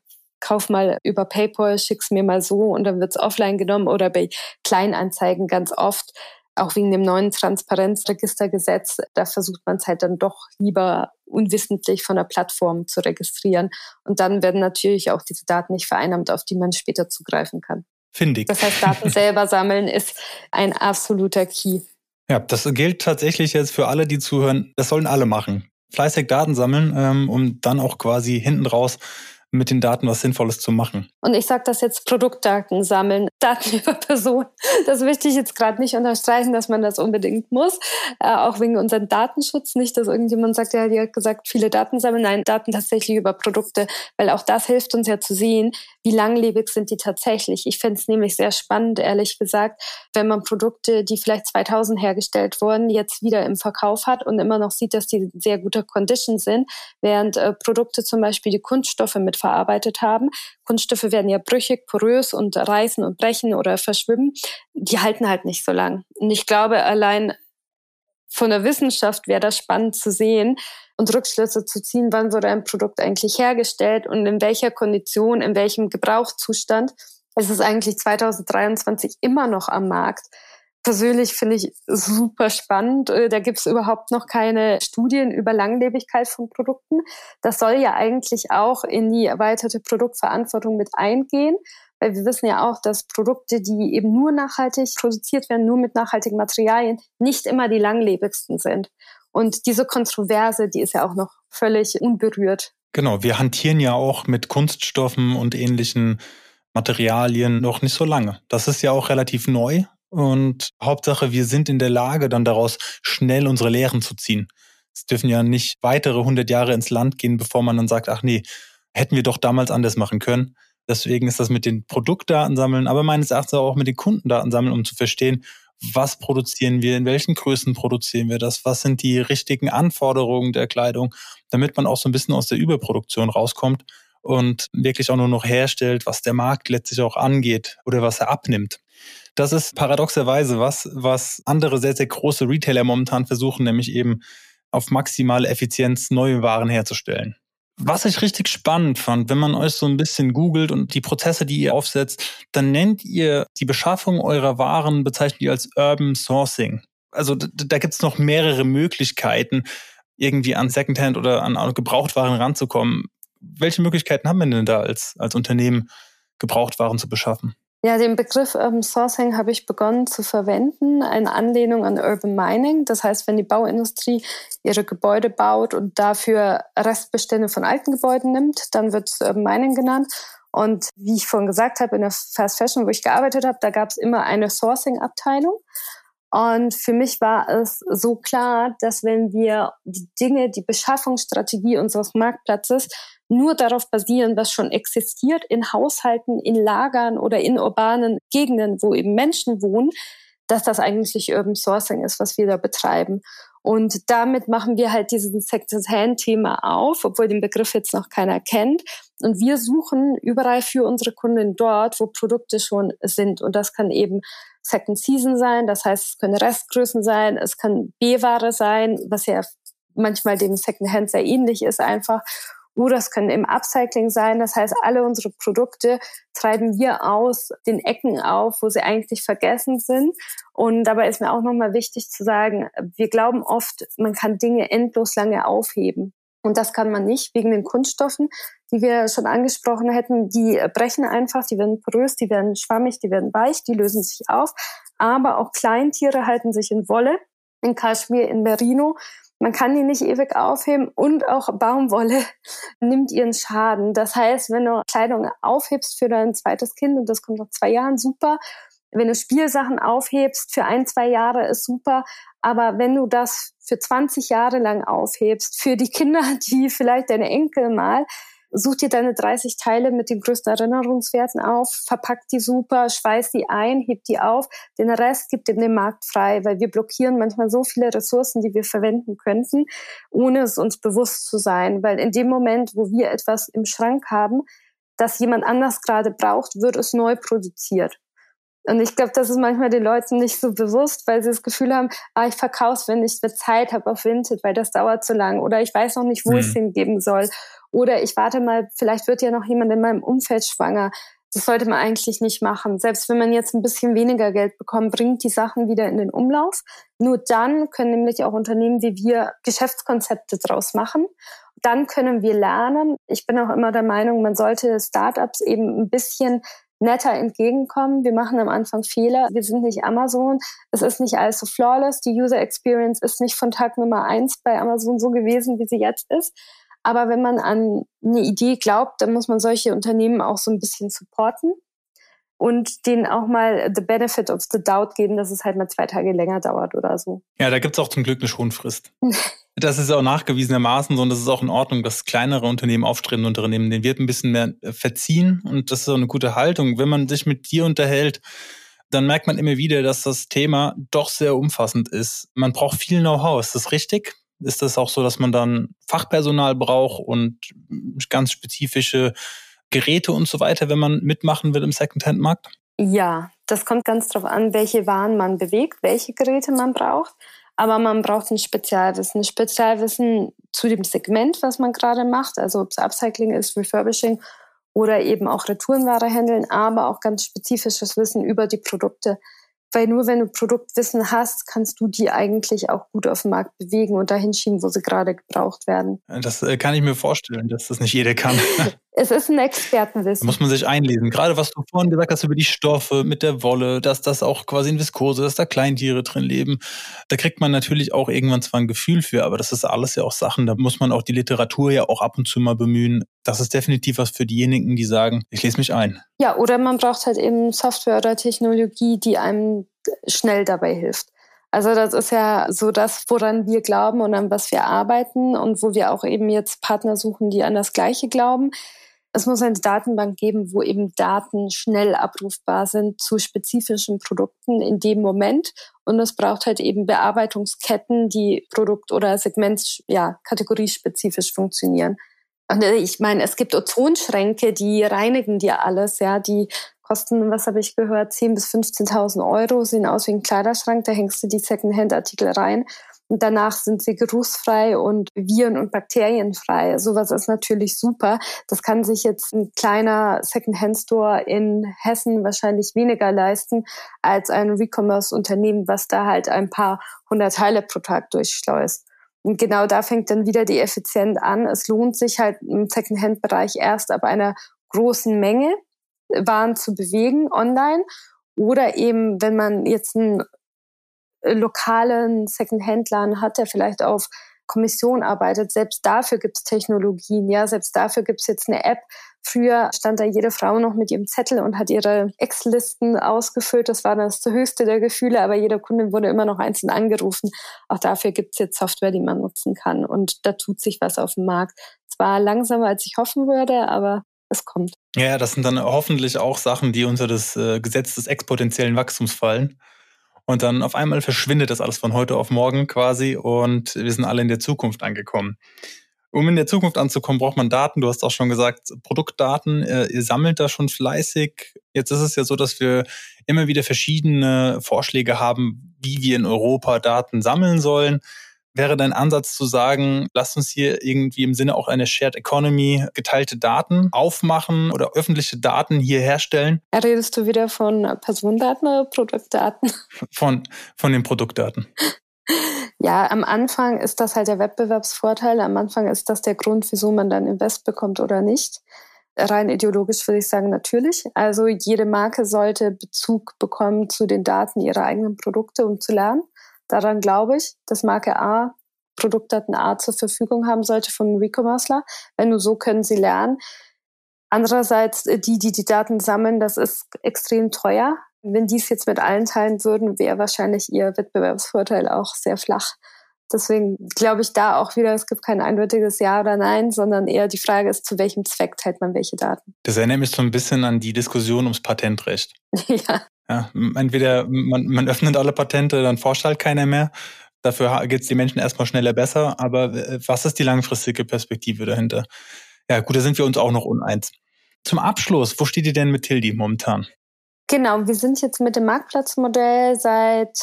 kauf mal über PayPal, schick's mir mal so und dann wird's offline genommen oder bei Kleinanzeigen ganz oft, auch wegen dem neuen Transparenzregistergesetz, da versucht man es halt dann doch lieber unwissentlich von der Plattform zu registrieren und dann werden natürlich auch diese Daten nicht vereinnahmt, auf die man später zugreifen kann. Findig. Das heißt, Daten selber sammeln ist ein absoluter Key. Ja, das gilt tatsächlich jetzt für alle, die zuhören. Das sollen alle machen. Fleißig Daten sammeln, um dann auch quasi hinten raus mit den Daten was Sinnvolles zu machen. Und ich sage das jetzt, Produktdaten sammeln, Daten über Personen. Das möchte ich jetzt gerade nicht unterstreichen, dass man das unbedingt muss, äh, auch wegen unserem Datenschutz. Nicht, dass irgendjemand sagt, ja, die hat gesagt, viele Daten sammeln. Nein, Daten tatsächlich über Produkte, weil auch das hilft uns ja zu sehen, wie langlebig sind die tatsächlich. Ich fände es nämlich sehr spannend, ehrlich gesagt, wenn man Produkte, die vielleicht zweitausend hergestellt wurden, jetzt wieder im Verkauf hat und immer noch sieht, dass die in sehr guter Condition sind, während äh, Produkte zum Beispiel die Kunststoffe mit verarbeitet haben. Kunststoffe werden ja brüchig, porös und reißen und brechen oder verschwimmen. Die halten halt nicht so lang. Und ich glaube, allein von der Wissenschaft wäre das spannend zu sehen und Rückschlüsse zu ziehen, wann wurde ein Produkt eigentlich hergestellt und in welcher Kondition, in welchem Gebrauchszustand ist es eigentlich zweitausenddreiundzwanzig immer noch am Markt. Persönlich finde ich super spannend. Da gibt es überhaupt noch keine Studien über Langlebigkeit von Produkten. Das soll ja eigentlich auch in die erweiterte Produktverantwortung mit eingehen, weil wir wissen ja auch, dass Produkte, die eben nur nachhaltig produziert werden, nur mit nachhaltigen Materialien, nicht immer die langlebigsten sind. Und diese Kontroverse, die ist ja auch noch völlig unberührt. Genau, wir hantieren ja auch mit Kunststoffen und ähnlichen Materialien noch nicht so lange. Das ist ja auch relativ neu. Und Hauptsache, wir sind in der Lage, dann daraus schnell unsere Lehren zu ziehen. Es dürfen ja nicht weitere hundert Jahre ins Land gehen, bevor man dann sagt, ach nee, hätten wir doch damals anders machen können. Deswegen ist das mit den Produktdaten sammeln, aber meines Erachtens auch mit den Kundendaten sammeln, um zu verstehen, was produzieren wir, in welchen Größen produzieren wir das, was sind die richtigen Anforderungen der Kleidung, damit man auch so ein bisschen aus der Überproduktion rauskommt und wirklich auch nur noch herstellt, was der Markt letztlich auch angeht oder was er abnimmt. Das ist paradoxerweise was, was andere sehr, sehr große Retailer momentan versuchen, nämlich eben auf maximale Effizienz neue Waren herzustellen. Was ich richtig spannend fand, wenn man euch so ein bisschen googelt und die Prozesse, die ihr aufsetzt, dann nennt ihr die Beschaffung eurer Waren, bezeichnet ihr als Urban Sourcing. Also da, da gibt es noch mehrere Möglichkeiten, irgendwie an Secondhand oder an Gebrauchtwaren ranzukommen. Welche Möglichkeiten haben wir denn da als, als Unternehmen, Gebrauchtwaren zu beschaffen? Ja, den Begriff Urban Sourcing habe ich begonnen zu verwenden, eine Anlehnung an Urban Mining. Das heißt, wenn die Bauindustrie ihre Gebäude baut und dafür Restbestände von alten Gebäuden nimmt, dann wird es Urban Mining genannt. Und wie ich vorhin gesagt habe, in der Fast Fashion, wo ich gearbeitet habe, da gab es immer eine Sourcing-Abteilung. Und für mich war es so klar, dass wenn wir die Dinge, die Beschaffungsstrategie unseres Marktplatzes nur darauf basieren, was schon existiert in Haushalten, in Lagern oder in urbanen Gegenden, wo eben Menschen wohnen, dass das eigentlich Urban Sourcing ist, was wir da betreiben. Und damit machen wir halt dieses Secondhand-Thema auf, obwohl den Begriff jetzt noch keiner kennt. Und wir suchen überall für unsere Kunden dort, wo Produkte schon sind. Und das kann eben Second Season sein, das heißt, es können Restgrößen sein, es kann B-Ware sein, was ja manchmal dem Secondhand sehr ähnlich ist einfach. Oder es können im Upcycling sein. Das heißt, alle unsere Produkte treiben wir aus den Ecken auf, wo sie eigentlich vergessen sind. Und dabei ist mir auch nochmal wichtig zu sagen, wir glauben oft, man kann Dinge endlos lange aufheben. Und das kann man nicht wegen den Kunststoffen, die wir schon angesprochen hätten. Die brechen einfach, die werden porös, die werden schwammig, die werden weich, die lösen sich auf. Aber auch Kleintiere halten sich in Wolle, in Kaschmir, in Merino. Man kann die nicht ewig aufheben und auch Baumwolle nimmt ihren Schaden. Das heißt, wenn du Kleidung aufhebst für dein zweites Kind, und das kommt nach zwei Jahren, super. Wenn du Spielsachen aufhebst für ein, zwei Jahre, ist super. Aber wenn du das für zwanzig Jahre lang aufhebst, für die Kinder, die vielleicht deine Enkel mal, such dir deine dreißig Teile mit den größten Erinnerungswerten auf, verpack die super, schweiß die ein, heb die auf, den Rest gib dem den Markt frei, weil wir blockieren manchmal so viele Ressourcen, die wir verwenden könnten, ohne es uns bewusst zu sein. Weil in dem Moment, wo wir etwas im Schrank haben, das jemand anders gerade braucht, wird es neu produziert. Und ich glaube, das ist manchmal den Leuten nicht so bewusst, weil sie das Gefühl haben, ah, ich verkaufe es, wenn ich mehr Zeit habe auf Vinted, weil das dauert zu lang. Oder ich weiß noch nicht, wo mhm. ich es hingeben soll. Oder ich warte mal, vielleicht wird ja noch jemand in meinem Umfeld schwanger. Das sollte man eigentlich nicht machen. Selbst wenn man jetzt ein bisschen weniger Geld bekommt, bringt die Sachen wieder in den Umlauf. Nur dann können nämlich auch Unternehmen wie wir Geschäftskonzepte draus machen. Dann können wir lernen. Ich bin auch immer der Meinung, man sollte Startups eben ein bisschen netter entgegenkommen. Wir machen am Anfang Fehler. Wir sind nicht Amazon. Es ist nicht alles so flawless. Die User Experience ist nicht von Tag Nummer eins bei Amazon so gewesen, wie sie jetzt ist. Aber wenn man an eine Idee glaubt, dann muss man solche Unternehmen auch so ein bisschen supporten und denen auch mal the benefit of the doubt geben, dass es halt mal zwei Tage länger dauert oder so. Ja, da gibt es auch zum Glück eine Schonfrist. Das ist auch nachgewiesenermaßen so und das ist auch in Ordnung, dass kleinere Unternehmen, aufstrebende Unternehmen, denen wird ein bisschen mehr verziehen und das ist auch eine gute Haltung. Wenn man sich mit dir unterhält, dann merkt man immer wieder, dass das Thema doch sehr umfassend ist. Man braucht viel Know-how, ist das richtig? Ist das auch so, dass man dann Fachpersonal braucht und ganz spezifische Geräte und so weiter, wenn man mitmachen will im Secondhand-Markt? Ja, das kommt ganz drauf an, welche Waren man bewegt, welche Geräte man braucht. Aber man braucht ein Spezialwissen. Spezialwissen zu dem Segment, was man gerade macht, also ob es Upcycling ist, Refurbishing oder eben auch Retourenware handeln, aber auch ganz spezifisches Wissen über die Produkte. Weil nur wenn du Produktwissen hast, kannst du die eigentlich auch gut auf dem Markt bewegen und dahin schieben, wo sie gerade gebraucht werden. Das kann ich mir vorstellen, dass das nicht jeder kann. Es ist ein Expertenwissen. Da muss man sich einlesen. Gerade was du vorhin gesagt hast über die Stoffe mit der Wolle, dass das auch quasi in Viskose, dass da Kleintiere drin leben. Da kriegt man natürlich auch irgendwann zwar ein Gefühl für, aber das ist alles ja auch Sachen, da muss man auch die Literatur ja auch ab und zu mal bemühen. Das ist definitiv was für diejenigen, die sagen, ich lese mich ein. Ja, oder man braucht halt eben Software oder Technologie, die einem schnell dabei hilft. Also das ist ja so das, woran wir glauben und an was wir arbeiten und wo wir auch eben jetzt Partner suchen, die an das Gleiche glauben. Es muss eine Datenbank geben, wo eben Daten schnell abrufbar sind zu spezifischen Produkten in dem Moment. Und es braucht halt eben Bearbeitungsketten, die Produkt- oder Segments-, ja, kategoriespezifisch funktionieren. Und ich meine, es gibt Ozonschränke, die reinigen dir alles, ja, die kosten, was habe ich gehört, zehntausend bis fünfzehntausend Euro, sehen aus wie ein Kleiderschrank, da hängst du die Secondhand-Artikel rein und danach sind sie geruchsfrei und viren- und bakterienfrei. Sowas ist natürlich super. Das kann sich jetzt ein kleiner Secondhand-Store in Hessen wahrscheinlich weniger leisten als ein Recommerce-Unternehmen, was da halt ein paar hundert Teile pro Tag durchschleust. Und genau da fängt dann wieder die Effizienz an. Es lohnt sich halt im Secondhand-Bereich erst ab einer großen Menge Waren zu bewegen online, oder eben, wenn man jetzt einen lokalen Secondhändler hat, der vielleicht auf Kommission arbeitet, selbst dafür gibt es Technologien, ja, selbst dafür gibt es jetzt eine App. Früher stand da jede Frau noch mit ihrem Zettel und hat ihre Ex-Listen ausgefüllt, das war das höchste der Gefühle, aber jeder Kunde wurde immer noch einzeln angerufen. Auch dafür gibt es jetzt Software, die man nutzen kann, und da tut sich was auf dem Markt. Zwar langsamer, als ich hoffen würde, aber es kommt. Ja, das sind dann hoffentlich auch Sachen, die unter das äh, Gesetz des exponentiellen Wachstums fallen. Und dann auf einmal verschwindet das alles von heute auf morgen quasi und wir sind alle in der Zukunft angekommen. Um in der Zukunft anzukommen, braucht man Daten. Du hast auch schon gesagt, Produktdaten, äh, ihr sammelt da schon fleißig. Jetzt ist es ja so, dass wir immer wieder verschiedene Vorschläge haben, wie wir in Europa Daten sammeln sollen. Wäre dein Ansatz zu sagen, lasst uns hier irgendwie im Sinne auch einer Shared Economy geteilte Daten aufmachen oder öffentliche Daten hier herstellen? Redest du wieder von Personendaten oder Produktdaten? Von, von den Produktdaten. Ja, am Anfang ist das halt der Wettbewerbsvorteil. Am Anfang ist das der Grund, wieso man dann Invest bekommt oder nicht. Rein ideologisch würde ich sagen, natürlich. Also jede Marke sollte Bezug bekommen zu den Daten ihrer eigenen Produkte, um zu lernen. Daran glaube ich, dass Marke A Produktdaten A zur Verfügung haben sollte vom Recommercer, weil nur so können sie lernen. Andererseits, die, die die Daten sammeln, das ist extrem teuer. Wenn die es jetzt mit allen teilen würden, wäre wahrscheinlich ihr Wettbewerbsvorteil auch sehr flach. Deswegen glaube ich da auch wieder, es gibt kein eindeutiges Ja oder Nein, sondern eher die Frage ist, zu welchem Zweck teilt man welche Daten? Das erinnert mich so ein bisschen an die Diskussion ums Patentrecht. Ja. Ja, entweder man, man öffnet alle Patente, dann forscht halt keiner mehr. Dafür geht es den Menschen erstmal schneller besser. Aber was ist die langfristige Perspektive dahinter? Ja, gut, da sind wir uns auch noch uneins. Zum Abschluss, wo steht ihr denn mit Tildi momentan? Genau, wir sind jetzt mit dem Marktplatzmodell seit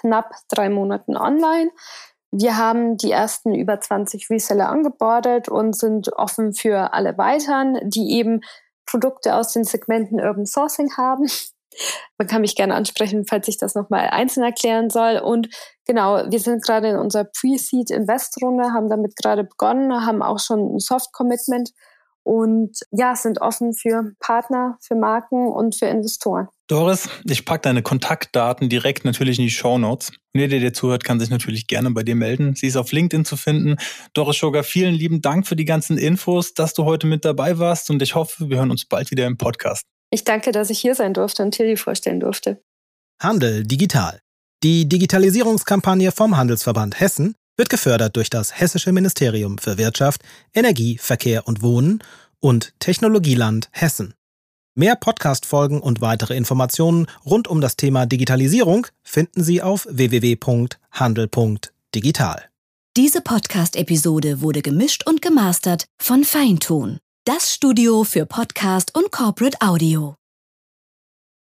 knapp drei Monaten online. Wir haben die ersten über zwanzig Reseller angebordet und sind offen für alle weiteren, die eben Produkte aus den Segmenten Urban Sourcing haben. Man kann mich gerne ansprechen, falls ich das nochmal einzeln erklären soll. Und genau, wir sind gerade in unserer Pre-Seed-Invest-Runde, haben damit gerade begonnen, haben auch schon ein Soft-Commitment und ja, sind offen für Partner, für Marken und für Investoren. Doris, ich packe deine Kontaktdaten direkt natürlich in die Shownotes. Und jeder, der zuhört, kann sich natürlich gerne bei dir melden. Sie ist auf LinkedIn zu finden. Doris Schoger, vielen lieben Dank für die ganzen Infos, dass du heute mit dabei warst, und ich hoffe, wir hören uns bald wieder im Podcast. Ich danke, dass ich hier sein durfte und Tildi vorstellen durfte. Handel digital. Die Digitalisierungskampagne vom Handelsverband Hessen wird gefördert durch das Hessische Ministerium für Wirtschaft, Energie, Verkehr und Wohnen und Technologieland Hessen. Mehr Podcast-Folgen und weitere Informationen rund um das Thema Digitalisierung finden Sie auf w w w punkt handel punkt digital. Diese Podcast-Episode wurde gemischt und gemastert von Feintun. Das Studio für Podcast und Corporate Audio.